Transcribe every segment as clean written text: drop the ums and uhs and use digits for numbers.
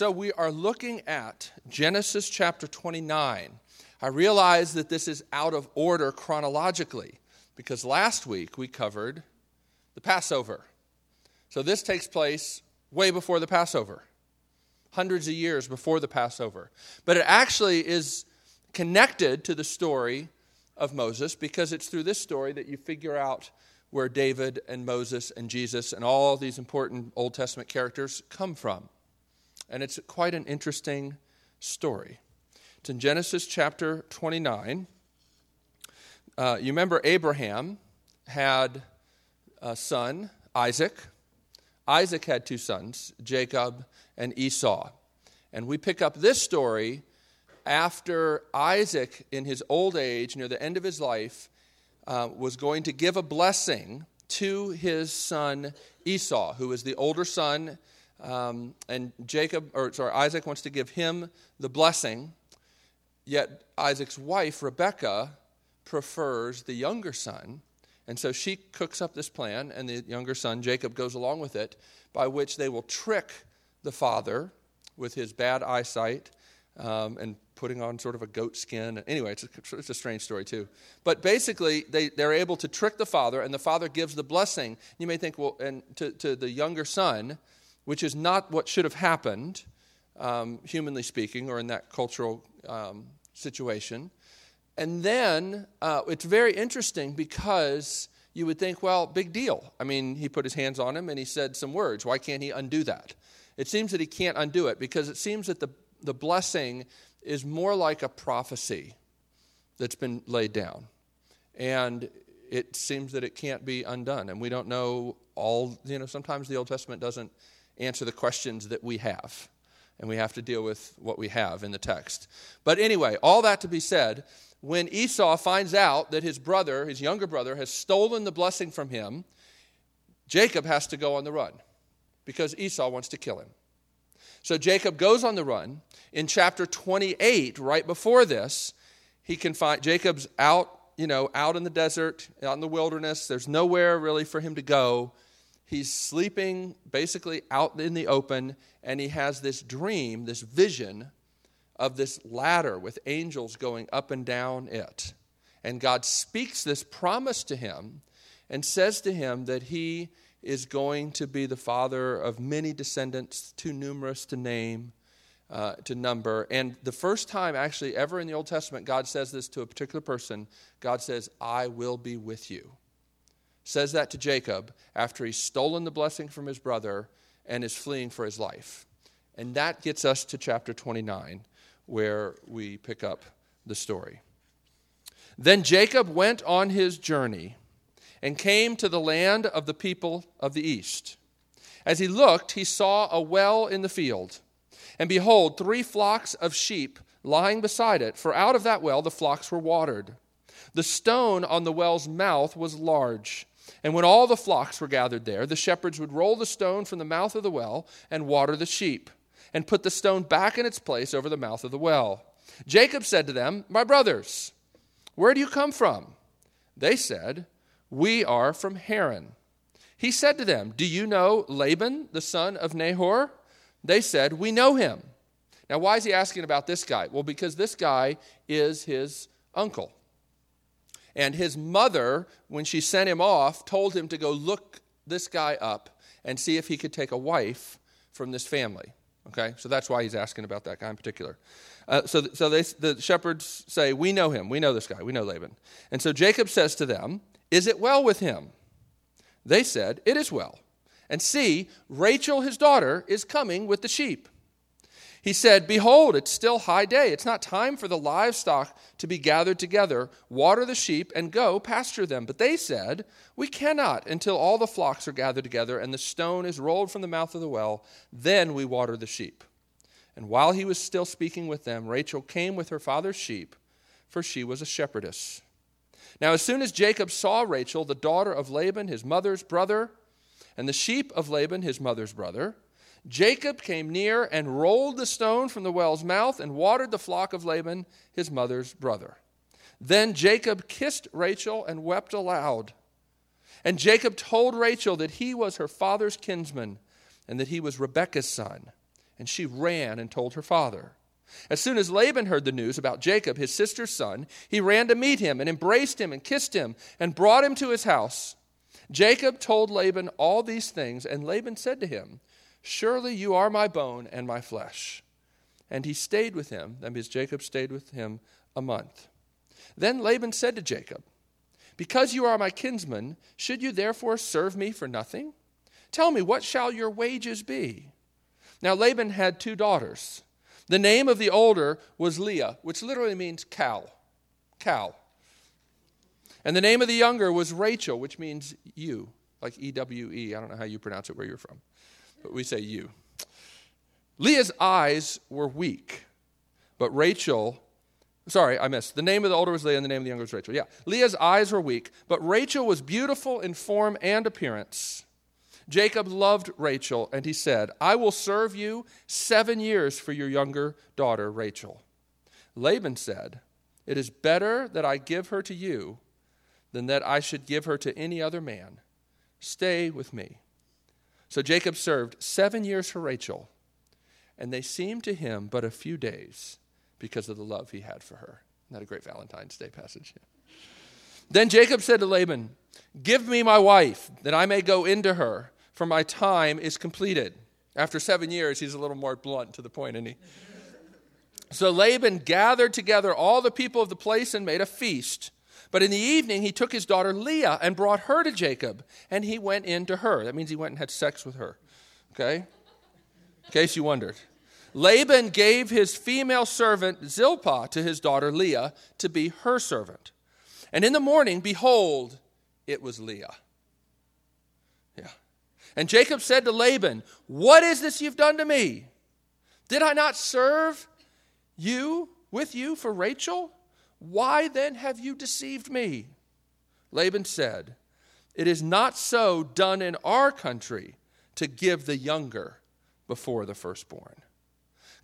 So we are looking at Genesis chapter 29. I realize that this is out of order chronologically because last week we covered the Passover. So this takes place way before the Passover, hundreds of years before the Passover. But it actually is connected to the story of Moses because it's through this story that you figure out where David and Moses and Jesus and all these important Old Testament characters come from. And it's quite an interesting story. It's in Genesis chapter 29. You remember Abraham had a son, Isaac. Isaac had two sons, Jacob and Esau. And we pick up this story after Isaac, in his old age, near the end of his life, was going to give a blessing to his son Esau, who is the older son. And Isaac wants to give him the blessing, yet Isaac's wife, Rebecca, prefers the younger son. And so she cooks up this plan, and the younger son, Jacob, goes along with it, by which they will trick the father with his bad eyesight and putting on sort of a goat skin. Anyway, it's a strange story too. But basically, they're able to trick the father, and the father gives the blessing. You may think, well, and to the younger son, which is not what should have happened, humanly speaking, or in that cultural situation. And then it's very interesting because you would think, well, big deal. I mean, he put his hands on him and he said some words. Why can't he undo that? It seems that he can't undo it because it seems that the blessing is more like a prophecy that's been laid down. And it seems that it can't be undone. And we don't know all, sometimes the Old Testament doesn't answer the questions that we have, and we have to deal with what we have in the text. But anyway, all that to be said, when Esau finds out that his brother, his younger brother, has stolen the blessing from him, Jacob has to go on the run because Esau wants to kill him. So Jacob goes on the run. In chapter 28, right before this, Jacob's out, out in the desert, out in the wilderness. There's nowhere really for him to go. He's sleeping basically out in the open, and he has this dream, this vision of this ladder with angels going up and down it. And God speaks this promise to him and says to him that he is going to be the father of many descendants, too numerous to name, to number. And the first time actually ever in the Old Testament God says this to a particular person, God says, "I will be with you." Says that to Jacob after he's stolen the blessing from his brother and is fleeing for his life. And that gets us to chapter 29, where we pick up the story. Then Jacob went on his journey and came to the land of the people of the east. As he looked, he saw a well in the field, and behold, 3 flocks of sheep lying beside it, for out of that well the flocks were watered. The stone on the well's mouth was large. And when all the flocks were gathered there, the shepherds would roll the stone from the mouth of the well and water the sheep, and put the stone back in its place over the mouth of the well. Jacob said to them, "My brothers, where do you come from?" They said, "We are from Haran." He said to them, "Do you know Laban, the son of Nahor?" They said, "We know him." Now, why is he asking about this guy? Well, because this guy is his uncle. And his mother, when she sent him off, told him to go look this guy up and see if he could take a wife from this family. Okay, so that's why he's asking about that guy in particular. The shepherds say, "We know him. We know this guy. We know Laban." And so Jacob says to them, "Is it well with him?" They said, "It is well. And see, Rachel, his daughter, is coming with the sheep." He said, "Behold, it's still high day. It's not time for the livestock to be gathered together. Water the sheep and go pasture them." But they said, "We cannot until all the flocks are gathered together and the stone is rolled from the mouth of the well. Then we water the sheep." And while he was still speaking with them, Rachel came with her father's sheep, for she was a shepherdess. Now as soon as Jacob saw Rachel, the daughter of Laban, his mother's brother, and the sheep of Laban, his mother's brother, Jacob came near and rolled the stone from the well's mouth and watered the flock of Laban, his mother's brother. Then Jacob kissed Rachel and wept aloud. And Jacob told Rachel that he was her father's kinsman and that he was Rebekah's son. and she ran and told her father. As soon as Laban heard the news about Jacob, his sister's son, he ran to meet him and embraced him and kissed him and brought him to his house. Jacob told Laban all these things, and Laban said to him, "Surely you are my bone and my flesh." And he stayed with him, that means Jacob stayed with him a month. Then Laban said to Jacob, "Because you are my kinsman, should you therefore serve me for nothing? Tell me, what shall your wages be?" Now Laban had two daughters. The name of the older was Leah, which literally means cow. And the name of the younger was Rachel, which means you, like E-W-E. I don't know how you pronounce it where you're from, but we say you. Leah's eyes were weak, but The name of the older was Leah and the name of the younger was Rachel. Yeah, Leah's eyes were weak, but Rachel was beautiful in form and appearance. Jacob loved Rachel, and he said, "I will serve you 7 years for your younger daughter, Rachel." Laban said, "It is better that I give her to you than that I should give her to any other man. Stay with me." So Jacob served 7 years for Rachel, and they seemed to him but a few days because of the love he had for her. Isn't that a great Valentine's Day passage? Yeah. Then Jacob said to Laban, "Give me my wife, that I may go into her, for my time is completed." After 7 years, he's a little more blunt to the point, isn't he? So Laban gathered together all the people of the place and made a feast. But in the evening, he took his daughter Leah and brought her to Jacob, and he went in to her. That means he went and had sex with her, okay? In case you wondered. Laban gave his female servant Zilpah to his daughter Leah to be her servant. And in the morning, behold, it was Leah. Yeah. And Jacob said to Laban, "What is this you've done to me? Did I not serve you with you for Rachel? Why then have you deceived me?" Laban said, "It is not so done in our country to give the younger before the firstborn.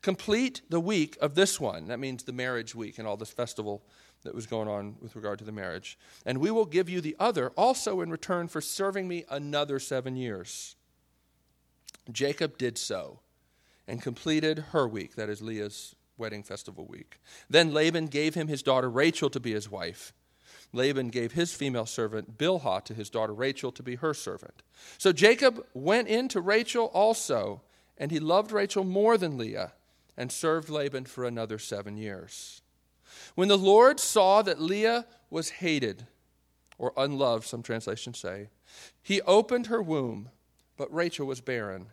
Complete the week of this one," that means the marriage week and all this festival that was going on with regard to the marriage, "and we will give you the other also in return for serving me another 7 years." Jacob did so and completed her week, that is Leah's wedding festival week. Then Laban gave him his daughter Rachel to be his wife. Laban gave his female servant Bilhah to his daughter Rachel to be her servant. So Jacob went in to Rachel also, and he loved Rachel more than Leah and served Laban for another 7 years. When the Lord saw that Leah was hated, or unloved, some translations say, he opened her womb, but Rachel was barren.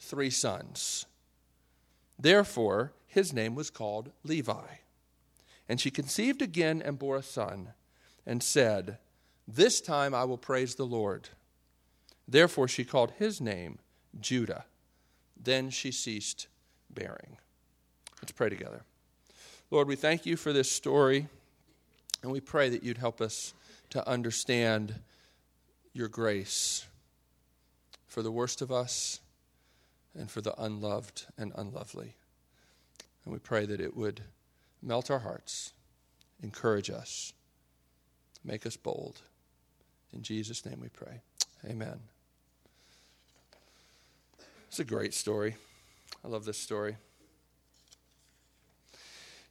3 sons. Therefore, his name was called Levi. And she conceived again and bore a son, and said, "This time I will praise the Lord." Therefore, she called his name Judah. Then she ceased bearing. Let's pray together. Lord, we thank you for this story, and we pray that you'd help us to understand your grace for the worst of us, and for the unloved and unlovely. And we pray that it would melt our hearts, encourage us, make us bold. In Jesus' name we pray. Amen. It's a great story. I love this story.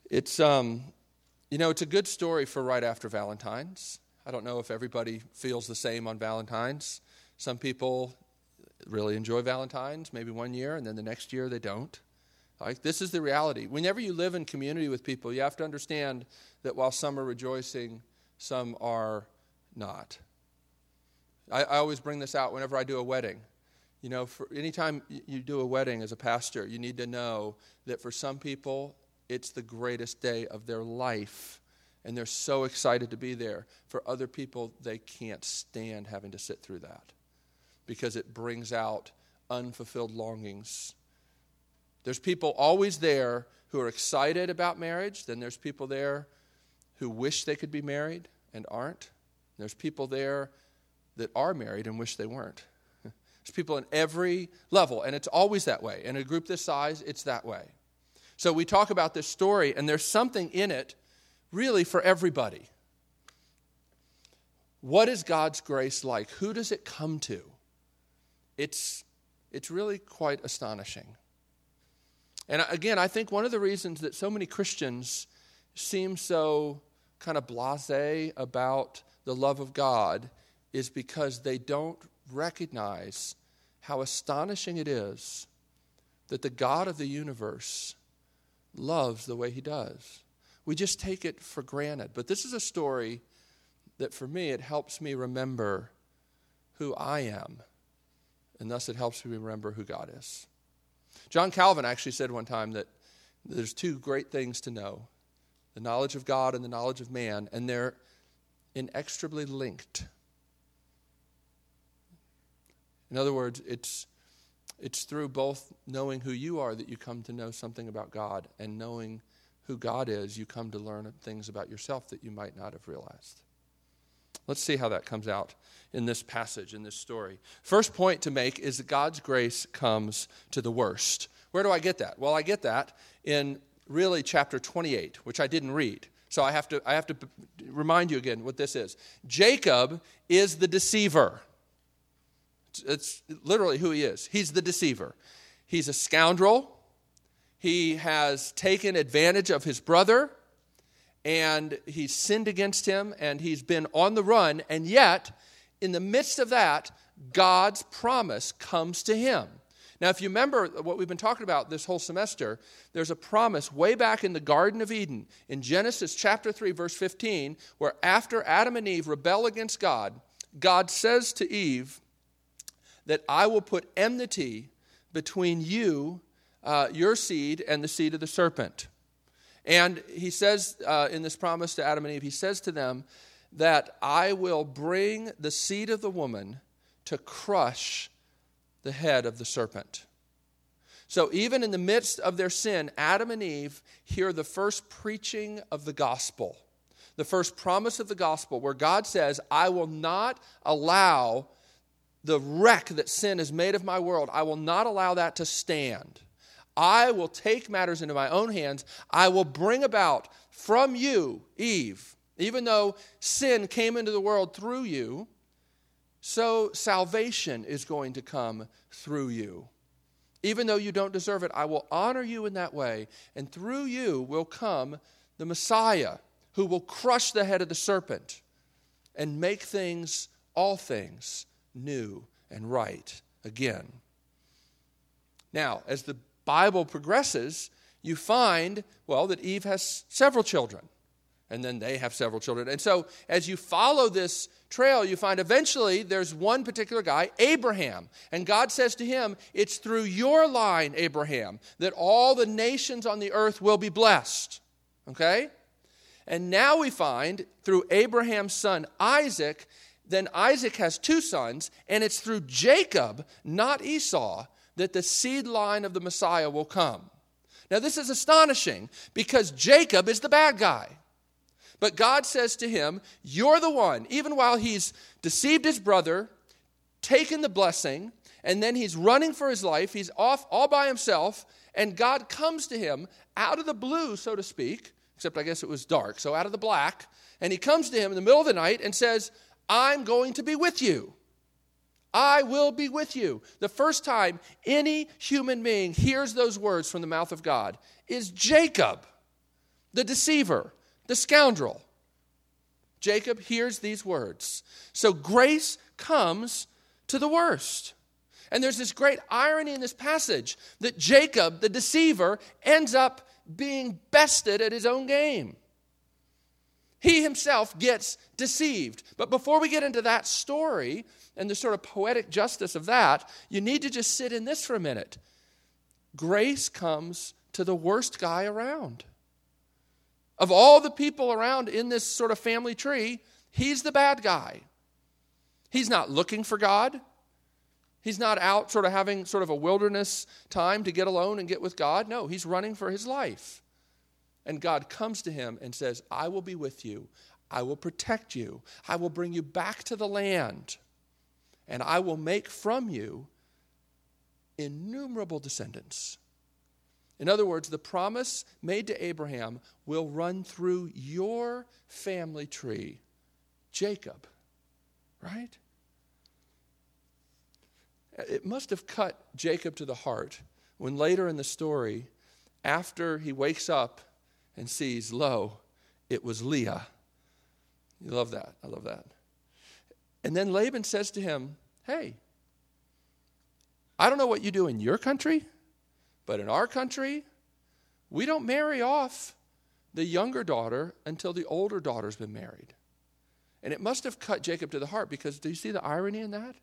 It's, it's a good story for right after Valentine's. I don't know if everybody feels the same on Valentine's. Some people really enjoy Valentine's, maybe one year, and then the next year they don't. Like, this is the reality. Whenever you live in community with people, you have to understand that while some are rejoicing, some are not. I always bring this out whenever I do a wedding. You know, for anytime you do a wedding as a pastor, you need to know that for some people, it's the greatest day of their life, and they're so excited to be there. For other people, they can't stand having to sit through that, because it brings out unfulfilled longings There's people always there who are excited about marriage. Then there's people there who wish they could be married and aren't. There's people there that are married and wish they weren't. There's people in every level, and it's always that way. In a group this size, it's that way. So we talk about this story, and there's something in it really for everybody. What is God's grace like? Who does it come to? It's really quite astonishing. And again, I think one of the reasons that so many Christians seem so kind of blasé about the love of God is because they don't recognize how astonishing it is that the God of the universe loves the way he does. We just take it for granted. But this is a story that for me, it helps me remember who I am, and thus it helps me remember who God is. John Calvin actually said one time that there's two great things to know, the knowledge of God and the knowledge of man, and they're inextricably linked. In other words, it's through both knowing who you are that you come to know something about God, and knowing who God is, you come to learn things about yourself that you might not have realized. Let's see how that comes out in this passage, in this story. First point to make is that God's grace comes to the worst. Where do I get that? Well, I get that in really chapter 28, which I didn't read. So I have to remind you again what this is. Jacob is the deceiver. It's literally who he is. He's the deceiver. He's a scoundrel. He has taken advantage of his brother, and he's sinned against him, and he's been on the run, and yet, in the midst of that, God's promise comes to him. Now, if you remember what we've been talking about this whole semester, there's a promise way back in the Garden of Eden, in Genesis chapter 3, verse 15, where after Adam and Eve rebel against God, God says to Eve that I will put enmity between you, your seed, and the seed of the serpent. And he says in this promise to Adam and Eve, he says to them that I will bring the seed of the woman to crush the head of the serpent. So even in the midst of their sin, Adam and Eve hear the first preaching of the gospel, the first promise of the gospel, where God says, I will not allow the wreck that sin has made of my world, I will not allow that to stand. I will take matters into my own hands. I will bring about from you, Eve, even though sin came into the world through you, so salvation is going to come through you. Even though you don't deserve it, I will honor you in that way, and through you will come the Messiah who will crush the head of the serpent and make things, all things, new and right again. Now, as the Bible progresses, you find, well, that Eve has several children, and then they have several children. And so as you follow this trail, you find eventually there's one particular guy, Abraham, and God says to him, it's through your line, Abraham, that all the nations on the earth will be blessed, okay? And now we find through Abraham's son, Isaac, then Isaac has two sons, and it's through Jacob, not Esau, that the seed line of the Messiah will come. Now this is astonishing because Jacob is the bad guy. But God says to him, you're the one, even while he's deceived his brother, taken the blessing, and then he's running for his life, he's off all by himself, and God comes to him out of the blue, so to speak, except I guess it was dark, so out of the black, and he comes to him in the middle of the night and says, I'm going to be with you. I will be with you. The first time any human being hears those words from the mouth of God is Jacob, the deceiver, the scoundrel. Jacob hears these words. So grace comes to the worst. And there's this great irony in this passage that Jacob, the deceiver, ends up being bested at his own game. He himself gets deceived. But before we get into that story and the sort of poetic justice of that, you need to just sit in this for a minute. Grace comes to the worst guy around. Of all the people around in this sort of family tree, he's the bad guy. He's not looking for God. He's not out sort of having sort of a wilderness time to get alone and get with God. No, he's running for his life. And God comes to him and says, I will be with you. I will protect you. I will bring you back to the land. And I will make from you innumerable descendants. In other words, the promise made to Abraham will run through your family tree, Jacob, right? It must have cut Jacob to the heart when later in the story, after he wakes up and sees, lo, it was Leah. You love that. I love that. And then Laban says to him, hey, I don't know what you do in your country, but in our country, we don't marry off the younger daughter until the older daughter's been married. And it must have cut Jacob to the heart because do you see the irony in that?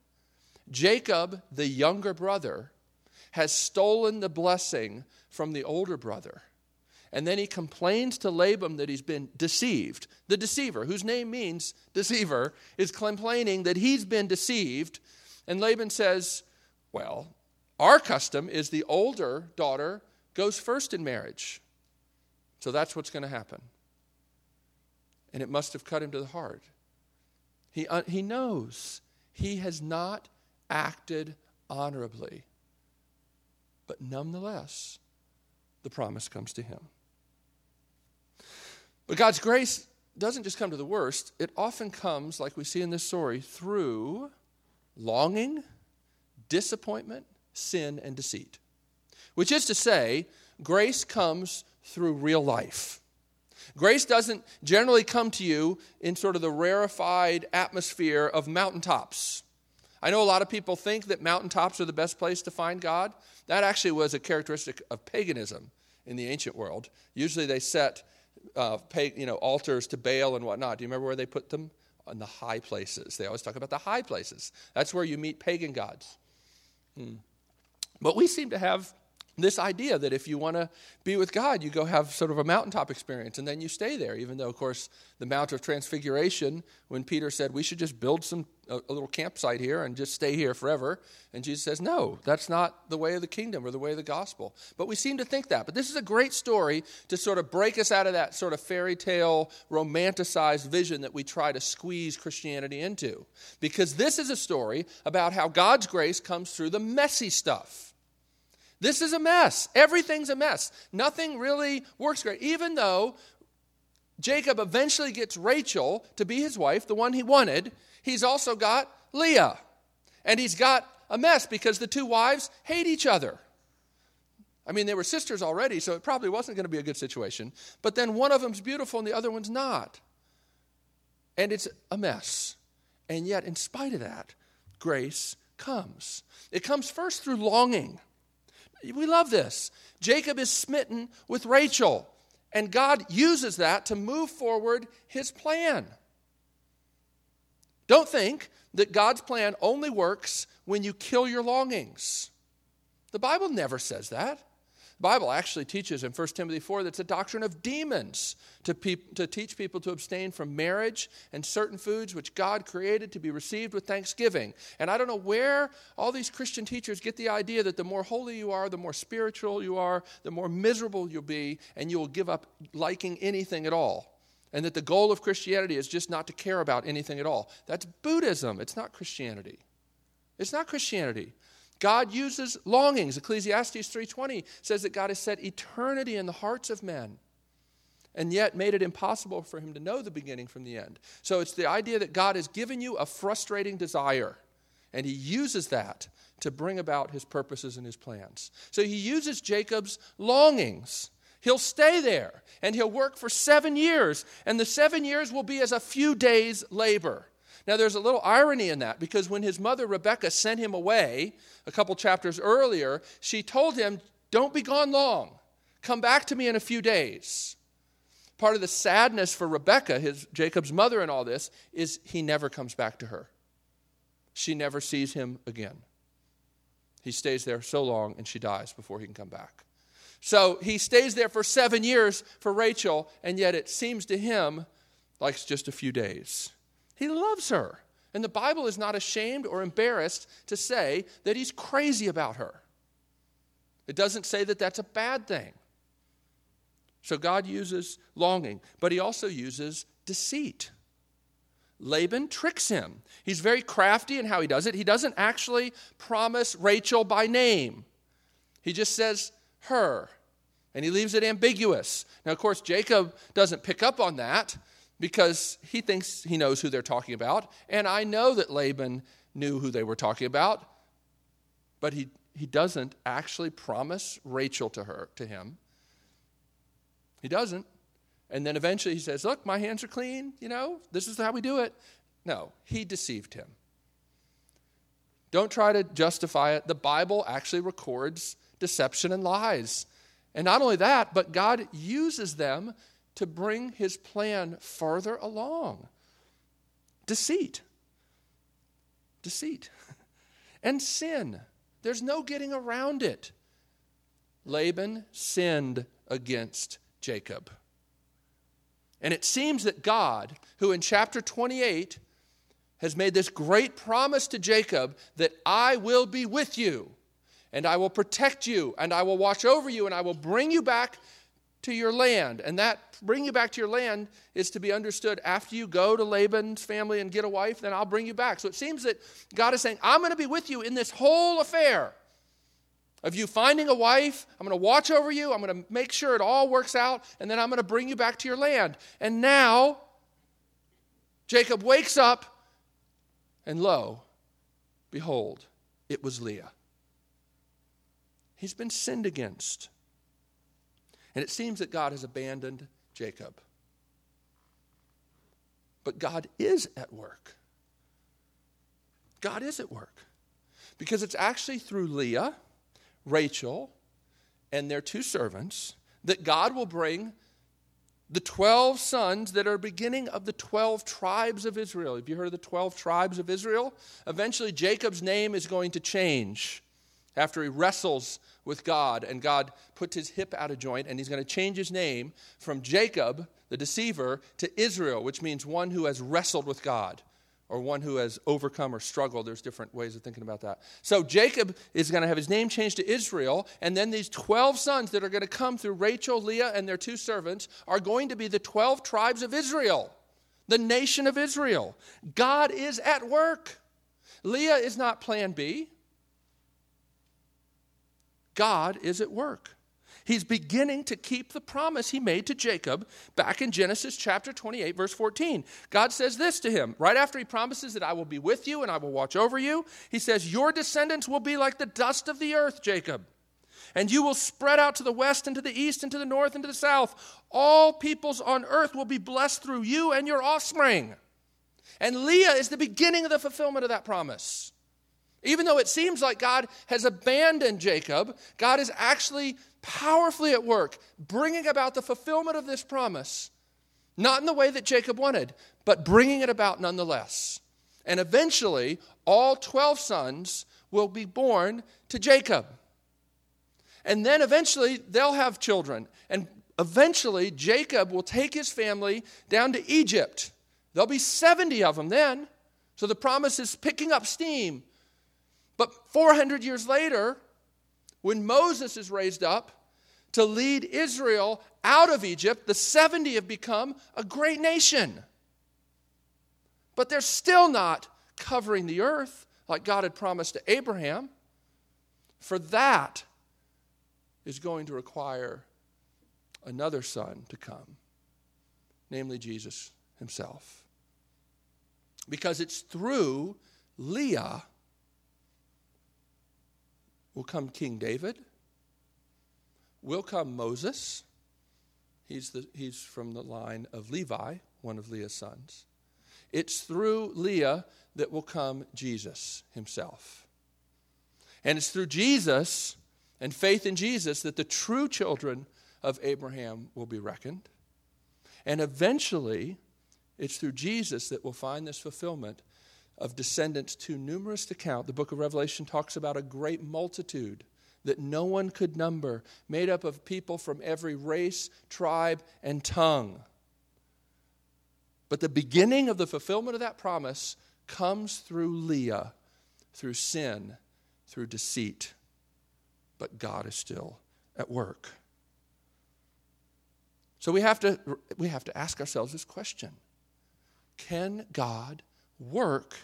Jacob, the younger brother, has stolen the blessing from the older brother. And then he complains to Laban that he's been deceived. The deceiver, whose name means deceiver, is complaining that he's been deceived. And Laban says, well, our custom is the older daughter goes first in marriage. So that's what's going to happen. And it must have cut him to the heart. He knows he has not acted honorably. But nonetheless, the promise comes to him. But God's grace doesn't just come to the worst. It often comes, like we see in this story, through longing, disappointment, sin, and deceit. Which is to say, grace comes through real life. Grace doesn't generally come to you in sort of the rarefied atmosphere of mountaintops. I know a lot of people think that mountaintops are the best place to find God. That actually was a characteristic of paganism in the ancient world. Usually they set altars to Baal and whatnot. Do you remember where they put them? On the high places. They always talk about the high places. That's where you meet pagan gods. But we seem to have this idea that if you want to be with God, you go have sort of a mountaintop experience, and then you stay there, even though, of course, the Mount of Transfiguration, when Peter said, we should just build a little campsite here and just stay here forever, and Jesus says, no, that's not the way of the kingdom or the way of the gospel. But we seem to think that. But this is a great story to sort of break us out of that sort of fairy tale, romanticized vision that we try to squeeze Christianity into, because this is a story about how God's grace comes through the messy stuff. This is a mess. Everything's a mess. Nothing really works great. Even though Jacob eventually gets Rachel to be his wife, the one he wanted, he's also got Leah. And he's got a mess because the two wives hate each other. I mean, they were sisters already, so it probably wasn't going to be a good situation. But then one of them's beautiful and the other one's not. And it's a mess. And yet, in spite of that, grace comes. It comes first through longing. We love this. Jacob is smitten with Rachel, and God uses that to move forward his plan. Don't think that God's plan only works when you kill your longings. The Bible never says that. The Bible actually teaches in 1 Timothy 4 that it's a doctrine of demons to teach people to abstain from marriage and certain foods which God created to be received with thanksgiving. And I don't know where all these Christian teachers get the idea that the more holy you are, the more spiritual you are, the more miserable you'll be, and you'll give up liking anything at all. And that the goal of Christianity is just not to care about anything at all. That's Buddhism. It's not Christianity. It's not Christianity. God uses longings. Ecclesiastes 3:20 says that God has set eternity in the hearts of men and yet made it impossible for him to know the beginning from the end. So it's the idea that God has given you a frustrating desire, and he uses that to bring about his purposes and his plans. So he uses Jacob's longings. He'll stay there, and he'll work for 7 years, and the 7 years will be as a few days' labor. Now, there's a little irony in that, because when his mother, Rebecca, sent him away a couple chapters earlier, she told him, don't be gone long. Come back to me in a few days. Part of the sadness for Rebecca, Jacob's mother in all this, is he never comes back to her. She never sees him again. He stays there so long, and she dies before he can come back. So he stays there for 7 years for Rachel, and yet it seems to him like it's just a few days. He loves her. And the Bible is not ashamed or embarrassed to say that he's crazy about her. It doesn't say that that's a bad thing. So God uses longing, but he also uses deceit. Laban tricks him. He's very crafty in how he does it. He doesn't actually promise Rachel by name. He just says, her, and he leaves it ambiguous. Now, of course, Jacob doesn't pick up on that because he thinks he knows who they're talking about, and I know that Laban knew who they were talking about, but he doesn't actually promise Rachel to him. He doesn't. And then eventually he says, look, my hands are clean, this is how we do it. No, he deceived him. Don't try to justify it. The Bible actually records deception and lies. And not only that, but God uses them to bring his plan further along. Deceit. And sin. There's no getting around it. Laban sinned against Jacob. And it seems that God, who in chapter 28 has made this great promise to Jacob that I will be with you, and I will protect you, and I will watch over you, and I will bring you back to your land. And that bring you back to your land is to be understood after you go to Laban's family and get a wife, then I'll bring you back. So it seems that God is saying, I'm going to be with you in this whole affair of you finding a wife, I'm going to watch over you, I'm going to make sure it all works out, and then I'm going to bring you back to your land. And now, Jacob wakes up, and lo, behold, it was Leah. He's been sinned against. And it seems that God has abandoned Jacob. But God is at work. God is at work. Because it's actually through Leah, Rachel, and their two servants, that God will bring the 12 sons that are beginning of the 12 tribes of Israel. Have you heard of the 12 tribes of Israel? Eventually, Jacob's name is going to change after he wrestles with God, and God puts his hip out of joint, and he's going to change his name from Jacob, the deceiver, to Israel, which means one who has wrestled with God, or one who has overcome or struggled. There's different ways of thinking about that. So Jacob is going to have his name changed to Israel, and then these 12 sons that are going to come through Rachel, Leah, and their two servants are going to be the 12 tribes of Israel, the nation of Israel. God is at work. Leah is not plan B. God is at work. He's beginning to keep the promise he made to Jacob back in Genesis chapter 28, verse 14. God says this to him, right after he promises that I will be with you and I will watch over you. He says, your descendants will be like the dust of the earth, Jacob, and you will spread out to the west and to the east and to the north and to the south. All peoples on earth will be blessed through you and your offspring. And Leah is the beginning of the fulfillment of that promise. Even though it seems like God has abandoned Jacob, God is actually powerfully at work, bringing about the fulfillment of this promise, not in the way that Jacob wanted, but bringing it about nonetheless. And eventually, all 12 sons will be born to Jacob. And then eventually, they'll have children. And eventually, Jacob will take his family down to Egypt. There'll be 70 of them then. So the promise is picking up steam. But 400 years later, when Moses is raised up to lead Israel out of Egypt, the 70 have become a great nation. But they're still not covering the earth like God had promised to Abraham. For that is going to require another son to come, namely Jesus himself. Because it's through Leah will come King David, will come Moses. He's from the line of Levi, one of Leah's sons. It's through Leah that will come Jesus himself. And it's through Jesus and faith in Jesus that the true children of Abraham will be reckoned. And eventually, it's through Jesus that we'll find this fulfillment of descendants too numerous to count. The book of Revelation talks about a great multitude that no one could number, made up of people from every race, tribe, and tongue. But the beginning of the fulfillment of that promise comes through Leah, through sin, through deceit. But God is still at work. So we have to ask ourselves this question. Can God work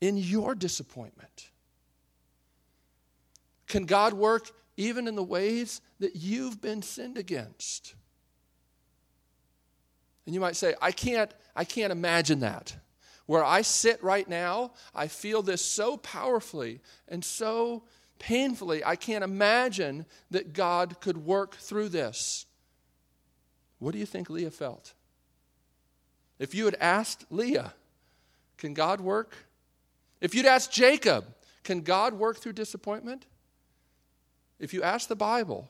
in your disappointment? Can God work even in the ways that you've been sinned against? And you might say, I can't imagine that. Where I sit right now, I feel this so powerfully and so painfully, I can't imagine that God could work through this. What do you think Leah felt? If you had asked Leah, can God work? If you'd asked Jacob, can God work through disappointment? If you ask the Bible,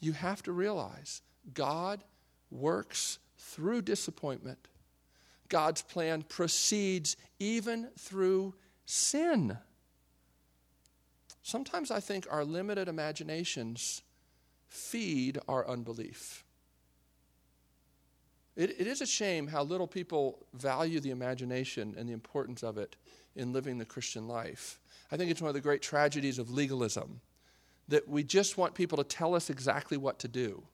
you have to realize God works through disappointment. God's plan proceeds even through sin. Sometimes I think our limited imaginations feed our unbelief. It is a shame how little people value the imagination and the importance of it in living the Christian life. I think it's one of the great tragedies of legalism, that we just want people to tell us exactly what to do.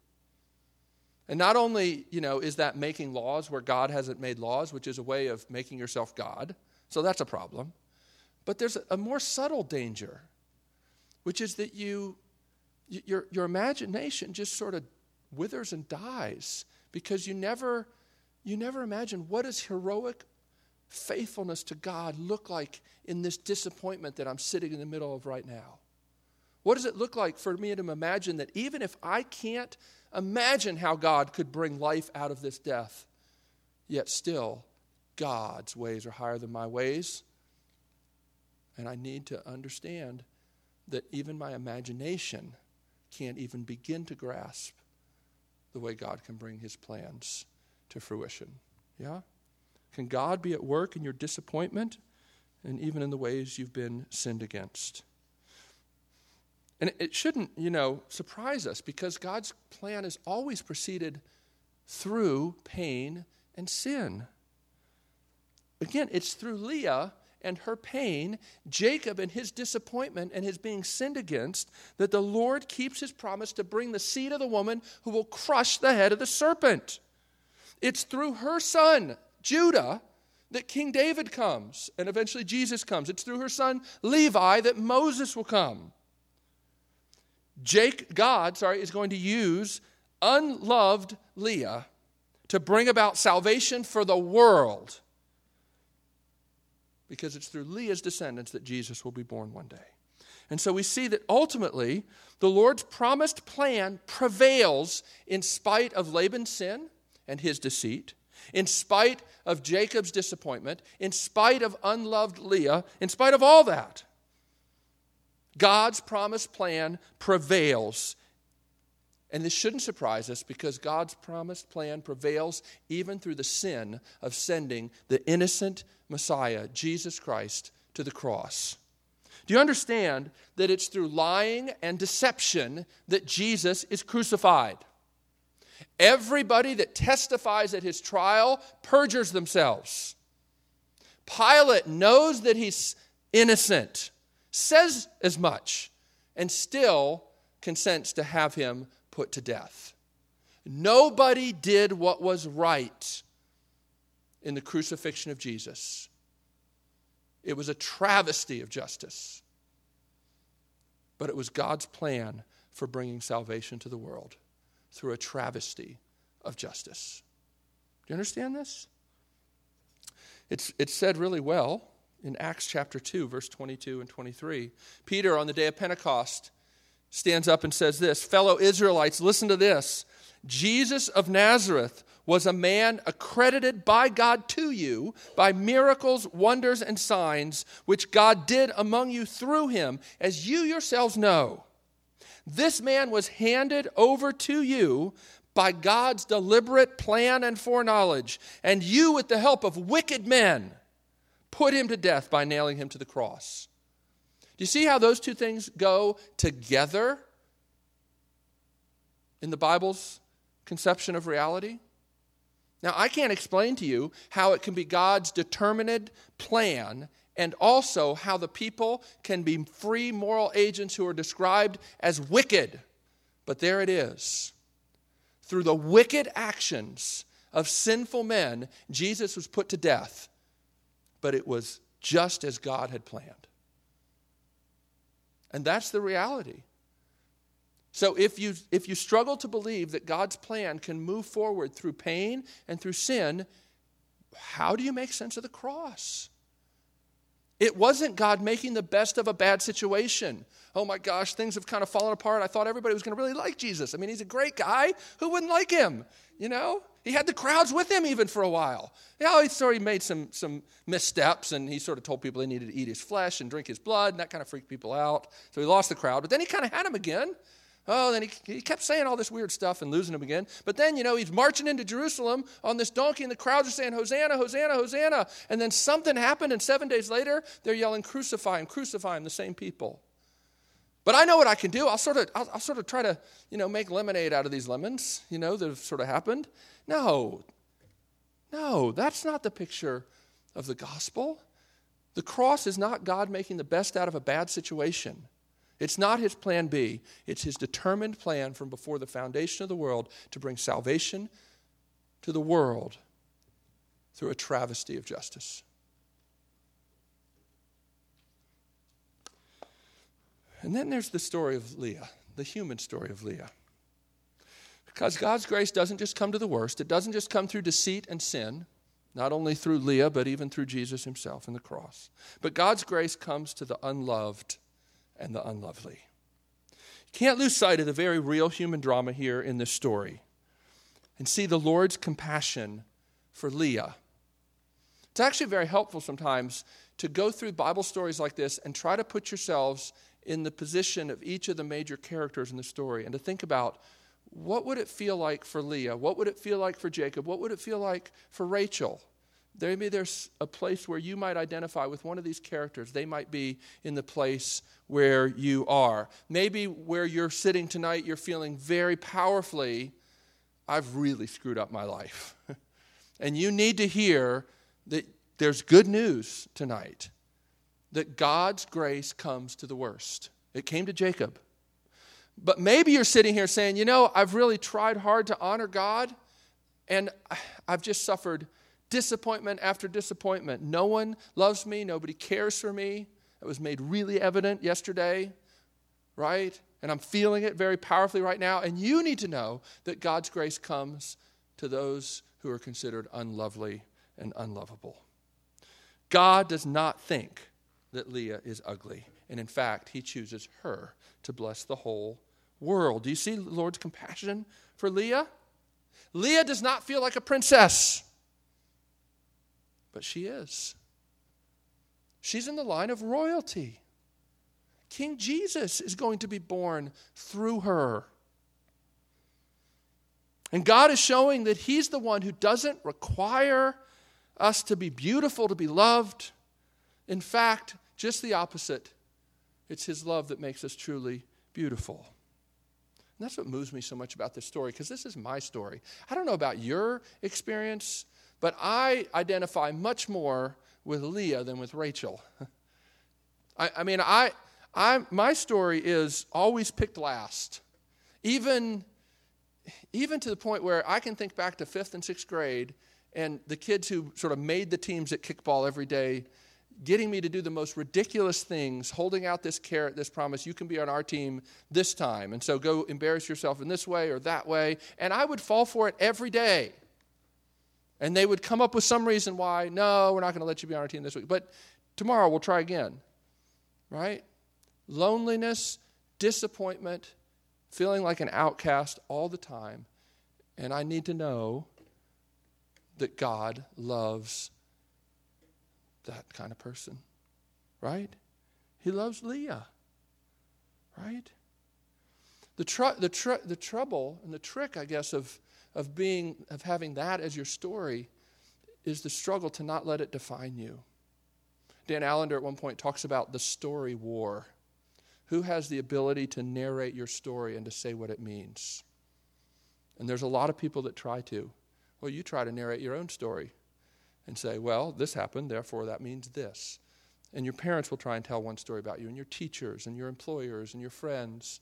And not only, is that making laws where God hasn't made laws, which is a way of making yourself God, so that's a problem. But there's a more subtle danger, which is that your imagination just sort of withers and dies because you never imagine what is heroic faithfulness to God look like in this disappointment that I'm sitting in the middle of right now. What does it look like for me to imagine that even if I can't imagine how God could bring life out of this death, yet still God's ways are higher than my ways? And I need to understand that even my imagination can't even begin to grasp the way God can bring his plans to fruition. Yeah? Can God be at work in your disappointment and even in the ways you've been sinned against? And it shouldn't, surprise us, because God's plan is always preceded through pain and sin. Again, it's through Leah and her pain, Jacob and his disappointment and his being sinned against, that the Lord keeps his promise to bring the seed of the woman who will crush the head of the serpent. It's through her son, Judah, that King David comes, and eventually Jesus comes. It's through her son, Levi, that Moses will come. God is going to use unloved Leah to bring about salvation for the world, because it's through Leah's descendants that Jesus will be born one day. And so we see that ultimately the Lord's promised plan prevails in spite of Laban's sin and his deceit, in spite of Jacob's disappointment, in spite of unloved Leah, in spite of all that. God's promised plan prevails. And this shouldn't surprise us, because God's promised plan prevails even through the sin of sending the innocent Messiah, Jesus Christ, to the cross. Do you understand that it's through lying and deception that Jesus is crucified? Everybody that testifies at his trial perjures themselves. Pilate knows that he's innocent, says as much, and still consents to have him put to death. Nobody did what was right in the crucifixion of Jesus. It was a travesty of justice, but it was God's plan for bringing salvation to the world through a travesty of justice. Do you understand this? It's said really well in Acts chapter 2, verse 22 and 23. Peter, on the day of Pentecost, stands up and says this, "Fellow Israelites, listen to this. Jesus of Nazareth was a man accredited by God to you by miracles, wonders, and signs, which God did among you through him, as you yourselves know. This man was handed over to you by God's deliberate plan and foreknowledge, and you, with the help of wicked men, put him to death by nailing him to the cross." Do you see how those two things go together in the Bible's conception of reality? Now, I can't explain to you how it can be God's determined plan and also how the people can be free moral agents who are described as wicked. But there it is. Through the wicked actions of sinful men, Jesus was put to death. But it was just as God had planned. And that's the reality. So if you struggle to believe that God's plan can move forward through pain and through sin, how do you make sense of the cross? It wasn't God making the best of a bad situation. Oh my gosh, things have kind of fallen apart. I thought everybody was going to really like Jesus. I mean, he's a great guy. Who wouldn't like him? You know? He had the crowds with him even for a while. Yeah, he sort of made some missteps, and he sort of told people they needed to eat his flesh and drink his blood, and that kind of freaked people out. So he lost the crowd. But then he kind of had him again. Oh, then he kept saying all this weird stuff and losing him again. But then, he's marching into Jerusalem on this donkey, and the crowds are saying, Hosanna, Hosanna, Hosanna. And then something happened, and 7 days later, they're yelling, crucify him, crucify him, the same people. But I know what I can do. I'll sort of try to, make lemonade out of these lemons, that have sort of happened. No, that's not the picture of the gospel. The cross is not God making the best out of a bad situation. It's not his plan B. It's his determined plan from before the foundation of the world to bring salvation to the world through a travesty of justice. And then there's the story of Leah, the human story of Leah. Because God's grace doesn't just come to the worst. It doesn't just come through deceit and sin, not only through Leah, but even through Jesus himself and the cross. But God's grace comes to the unloved and the unlovely. Can't lose sight of the very real human drama here in this story and see the Lord's compassion for Leah. It's actually very helpful sometimes to go through Bible stories like this and try to put yourselves in the position of each of the major characters in the story and to think about, what would it feel like for Leah? What would it feel like for Jacob? What would it feel like for Rachel? Maybe there's a place where you might identify with one of these characters. They might be in the place where you are. Maybe where you're sitting tonight, you're feeling very powerfully, I've really screwed up my life. And you need to hear that there's good news tonight, that God's grace comes to the worst. It came to Jacob. But maybe you're sitting here saying, I've really tried hard to honor God, and I've just suffered disappointment after disappointment. No one loves me. Nobody cares for me. It was made really evident yesterday, right? And I'm feeling it very powerfully right now. And you need to know that God's grace comes to those who are considered unlovely and unlovable. God does not think that Leah is ugly. And in fact, he chooses her to bless the whole world. Do you see the Lord's compassion for Leah? Leah does not feel like a princess. But she is. She's in the line of royalty. King Jesus is going to be born through her. And God is showing that he's the one who doesn't require us to be beautiful, to be loved. In fact, just the opposite. It's his love that makes us truly beautiful. And that's what moves me so much about this story, because this is my story. I don't know about your experience, but I identify much more with Leah than with Rachel. I mean, my story is always picked last, even to the point where I can think back to 5th and 6th grade and the kids who sort of made the teams at kickball every day, getting me to do the most ridiculous things, holding out this carrot, this promise, you can be on our team this time, and so go embarrass yourself in this way or that way, and I would fall for it every day. And they would come up with some reason why, no, we're not going to let you be on our team this week, but tomorrow we'll try again, right? Loneliness, disappointment, feeling like an outcast all the time. And I need to know that God loves that kind of person, right? He loves Leah, right? The trouble and the trick, I guess, of having that as your story is the struggle to not let it define you. Dan Allender at one point talks about the story war. Who has the ability to narrate your story and to say what it means? And there's a lot of people that try to. Well, you try to narrate your own story and say, well, this happened, therefore that means this. And your parents will try and tell one story about you, and your teachers, and your employers, and your friends.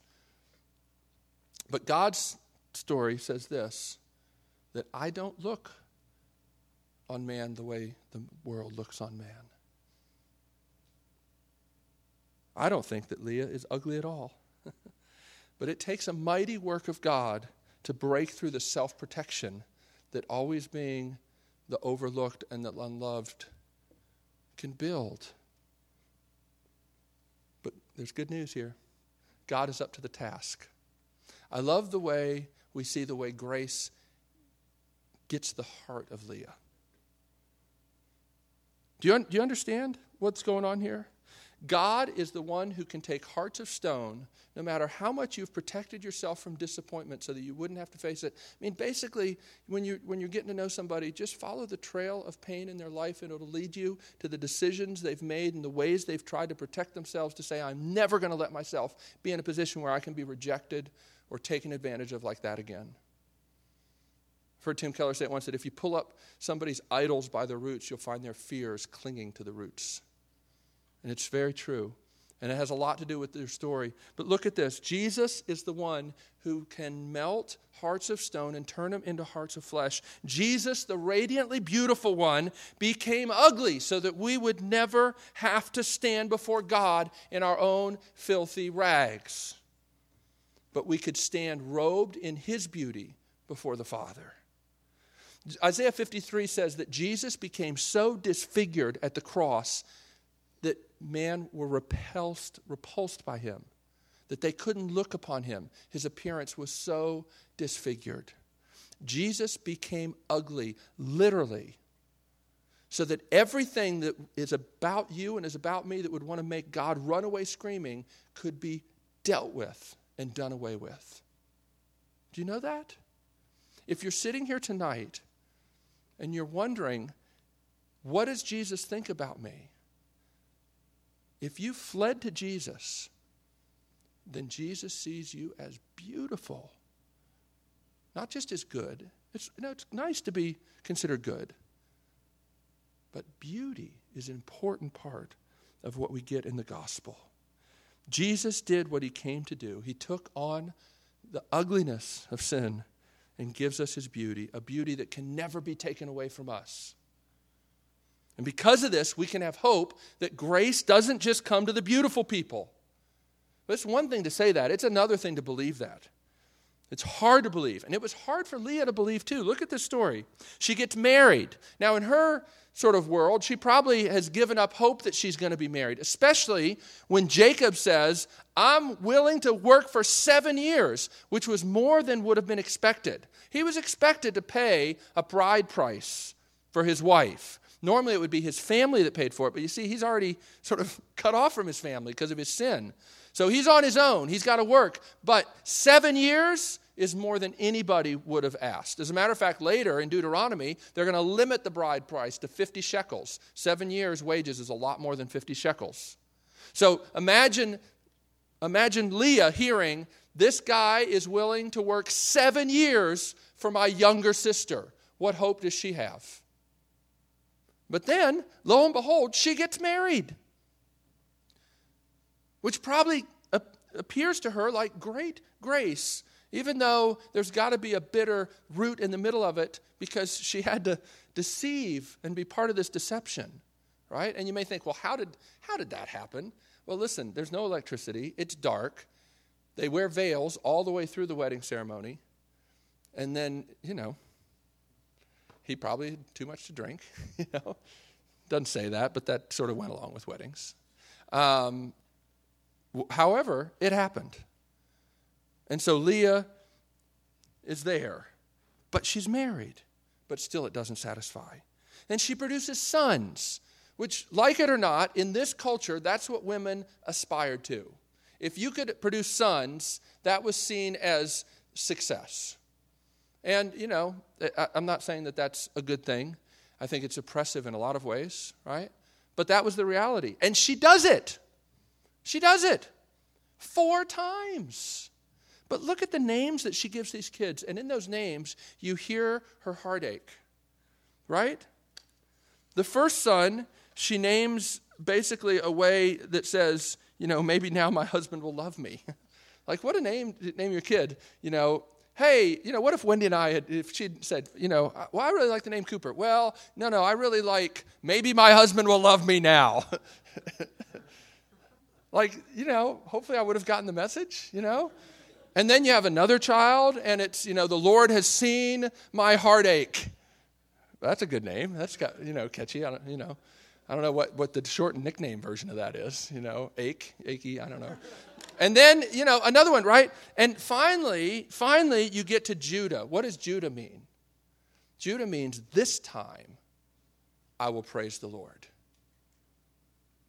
But God's story says this, that I don't look on man the way the world looks on man. I don't think that Leah is ugly at all. But it takes a mighty work of God to break through the self-protection that always being the overlooked and the unloved can build. But there's good news here. God is up to the task. I love the way we see the way grace gets the heart of Leah. Do you understand what's going on here? God is the one who can take hearts of stone, no matter how much you've protected yourself from disappointment so that you wouldn't have to face it. I mean, basically, when you're getting to know somebody, just follow the trail of pain in their life, and it'll lead you to the decisions they've made and the ways they've tried to protect themselves to say, I'm never going to let myself be in a position where I can be rejected or taken advantage of like that again. I've heard Tim Keller say it once that if you pull up somebody's idols by the roots, you'll find their fears clinging to the roots. And it's very true. And it has a lot to do with their story. But look at this. Jesus is the one who can melt hearts of stone and turn them into hearts of flesh. Jesus, the radiantly beautiful one, became ugly so that we would never have to stand before God in our own filthy rags. But we could stand robed in his beauty before the Father. Isaiah 53 says that Jesus became so disfigured at the cross that men were repulsed by him, that they couldn't look upon him. His appearance was so disfigured. Jesus became ugly, literally, so that everything that is about you and is about me that would want to make God run away screaming could be dealt with and done away with. Do you know that? If you're sitting here tonight and you're wondering, what does Jesus think about me? If you fled to Jesus, then Jesus sees you as beautiful. Not just as good. It's nice to be considered good. But beauty is an important part of what we get in the gospel. Jesus did what he came to do. He took on the ugliness of sin and gives us his beauty, a beauty that can never be taken away from us. And because of this, we can have hope that grace doesn't just come to the beautiful people. But it's one thing to say that. It's another thing to believe that. It's hard to believe. And it was hard for Leah to believe, too. Look at this story. She gets married. Now, in her sort of world, she probably has given up hope that she's going to be married, especially when Jacob says, I'm willing to work for 7 years, which was more than would have been expected. He was expected to pay a bride price for his wife. Normally it would be his family that paid for it, but you see, he's already sort of cut off from his family because of his sin. So he's on his own. He's got to work. But 7 years is more than anybody would have asked. As a matter of fact, later in Deuteronomy, they're going to limit the bride price to 50 shekels. 7 years' wages is a lot more than 50 shekels. So imagine Leah hearing, this guy is willing to work 7 years for my younger sister. What hope does she have? But then, lo and behold, she gets married, which probably appears to her like great grace, even though there's got to be a bitter root in the middle of it because she had to deceive and be part of this deception, right? And you may think, well, how did that happen? Well, listen, there's no electricity. It's dark. They wear veils all the way through the wedding ceremony. And then, he probably had too much to drink, Doesn't say that, but that sort of went along with weddings. However, it happened. And so Leah is there, but she's married, but still it doesn't satisfy. And she produces sons, which, like it or not, in this culture, that's what women aspired to. If you could produce sons, that was seen as success. And, I'm not saying that that's a good thing. I think it's oppressive in a lot of ways, right? But that was the reality. And she does it. 4 times. But look at the names that she gives these kids. And in those names, you hear her heartache, right? The first son, she names basically a way that says, you know, maybe now my husband will love me. Like, what a name to name your kid, you know. Hey, you know, what if Wendy and I had, if she'd said, you know, well, I really like the name Cooper. Well, no, I really like, maybe my husband will love me now. Like, you know, hopefully I would have gotten the message, you know. And then you have another child, and it's, you know, the Lord has seen my heartache. That's a good name. That's got, you know, catchy. I don't know what the shortened nickname version of that is, you know, achy, I don't know. And then, you know, another one, right? And finally, you get to Judah. What does Judah mean? Judah means this time I will praise the Lord.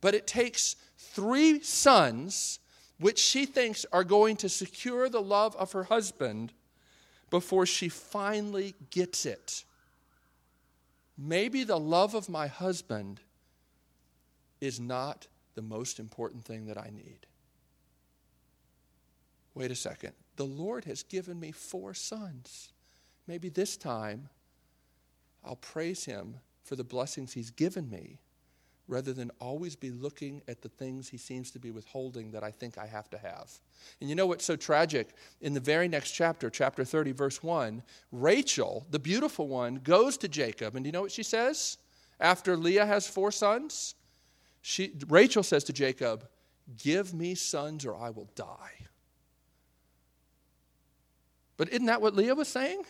But it takes 3 sons, which she thinks are going to secure the love of her husband, before she finally gets it. Maybe the love of my husband is not the most important thing that I need. Wait a second. The Lord has given me 4 sons. Maybe this time I'll praise him for the blessings he's given me rather than always be looking at the things he seems to be withholding that I think I have to have. And you know what's so tragic? In the very next chapter, chapter 30, verse 1, Rachel, the beautiful one, goes to Jacob. And do you know what she says? After Leah has 4 sons, Rachel says to Jacob, "Give me sons or I will die." But isn't that what Leah was saying?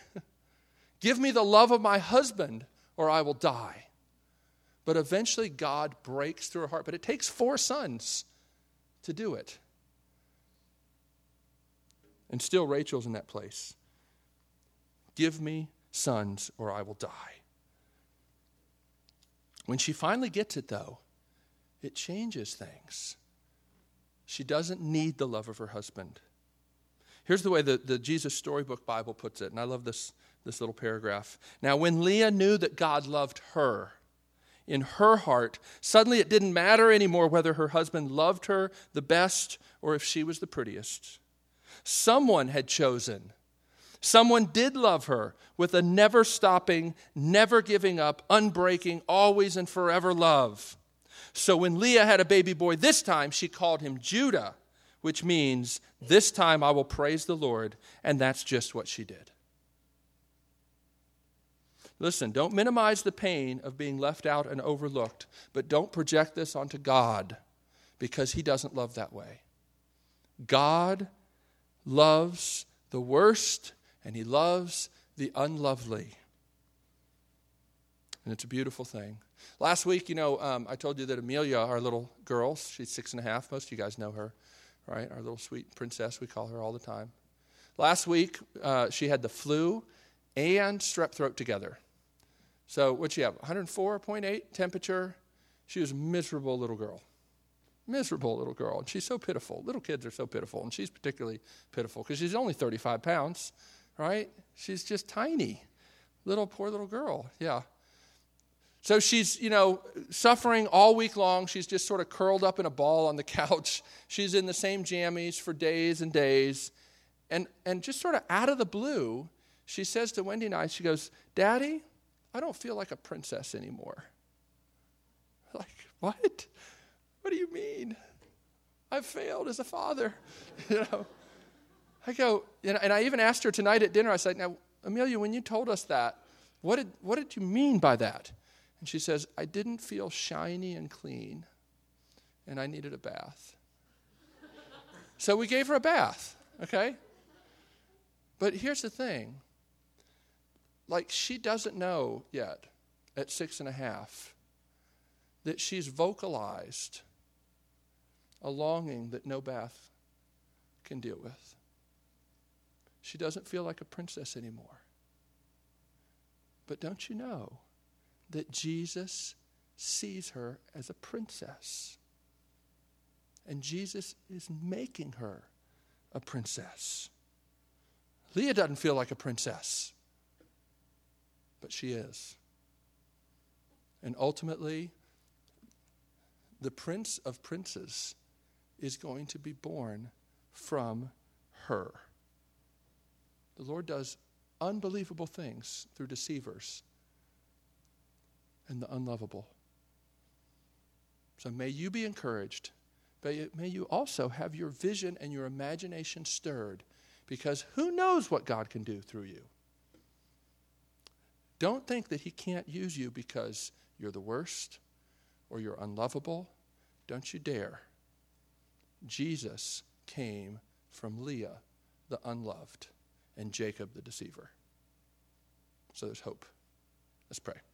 Give me the love of my husband or I will die. But eventually God breaks through her heart. But it takes 4 sons to do it. And still Rachel's in that place. Give me sons or I will die. When she finally gets it, though, it changes things. She doesn't need the love of her husband. Here's the way the Jesus Storybook Bible puts it, and I love this little paragraph. Now, when Leah knew that God loved her, in her heart, suddenly it didn't matter anymore whether her husband loved her the best or if she was the prettiest. Someone had chosen. Someone did love her with a never-stopping, never-giving-up, unbreaking, always and forever love. So when Leah had a baby boy this time, she called him Judah, which means, this time I will praise the Lord, and that's just what she did. Listen, don't minimize the pain of being left out and overlooked, but don't project this onto God, because he doesn't love that way. God loves the worst, and he loves the unlovely. And it's a beautiful thing. Last week, you know, I told you that Amelia, our little girl, she's 6.5, most of you guys know her, right? Our little sweet princess, we call her all the time. Last week, she had the flu and strep throat together. So what'd she have? 104.8 temperature. She was a miserable little girl. And she's so pitiful. Little kids are so pitiful. And she's particularly pitiful because she's only 35 pounds, right? She's just tiny. Poor little girl. Yeah. So she's, you know, suffering all week long. She's just sort of curled up in a ball on the couch. She's in the same jammies for days and days. And just sort of out of the blue, she says to Wendy and I, she goes, "Daddy, I don't feel like a princess anymore." Like, what? What do you mean? I've failed as a father. You know? I go, and I even asked her tonight at dinner, I said, "Now, Amelia, when you told us that, what did you mean by that?" And she says, "I didn't feel shiny and clean, and I needed a bath." So we gave her a bath, okay? But here's the thing. Like, she doesn't know yet, at 6.5, that she's vocalized a longing that no bath can deal with. She doesn't feel like a princess anymore. But don't you know that Jesus sees her as a princess? And Jesus is making her a princess. Leah doesn't feel like a princess, but she is. And ultimately, the Prince of Princes is going to be born from her. The Lord does unbelievable things through deceivers and the unlovable. So may you be encouraged, but may you also have your vision and your imagination stirred, because who knows what God can do through you. Don't think that he can't use you because you're the worst or you're unlovable. Don't you dare. Jesus came from Leah, the unloved, and Jacob, the deceiver. So there's hope. Let's pray.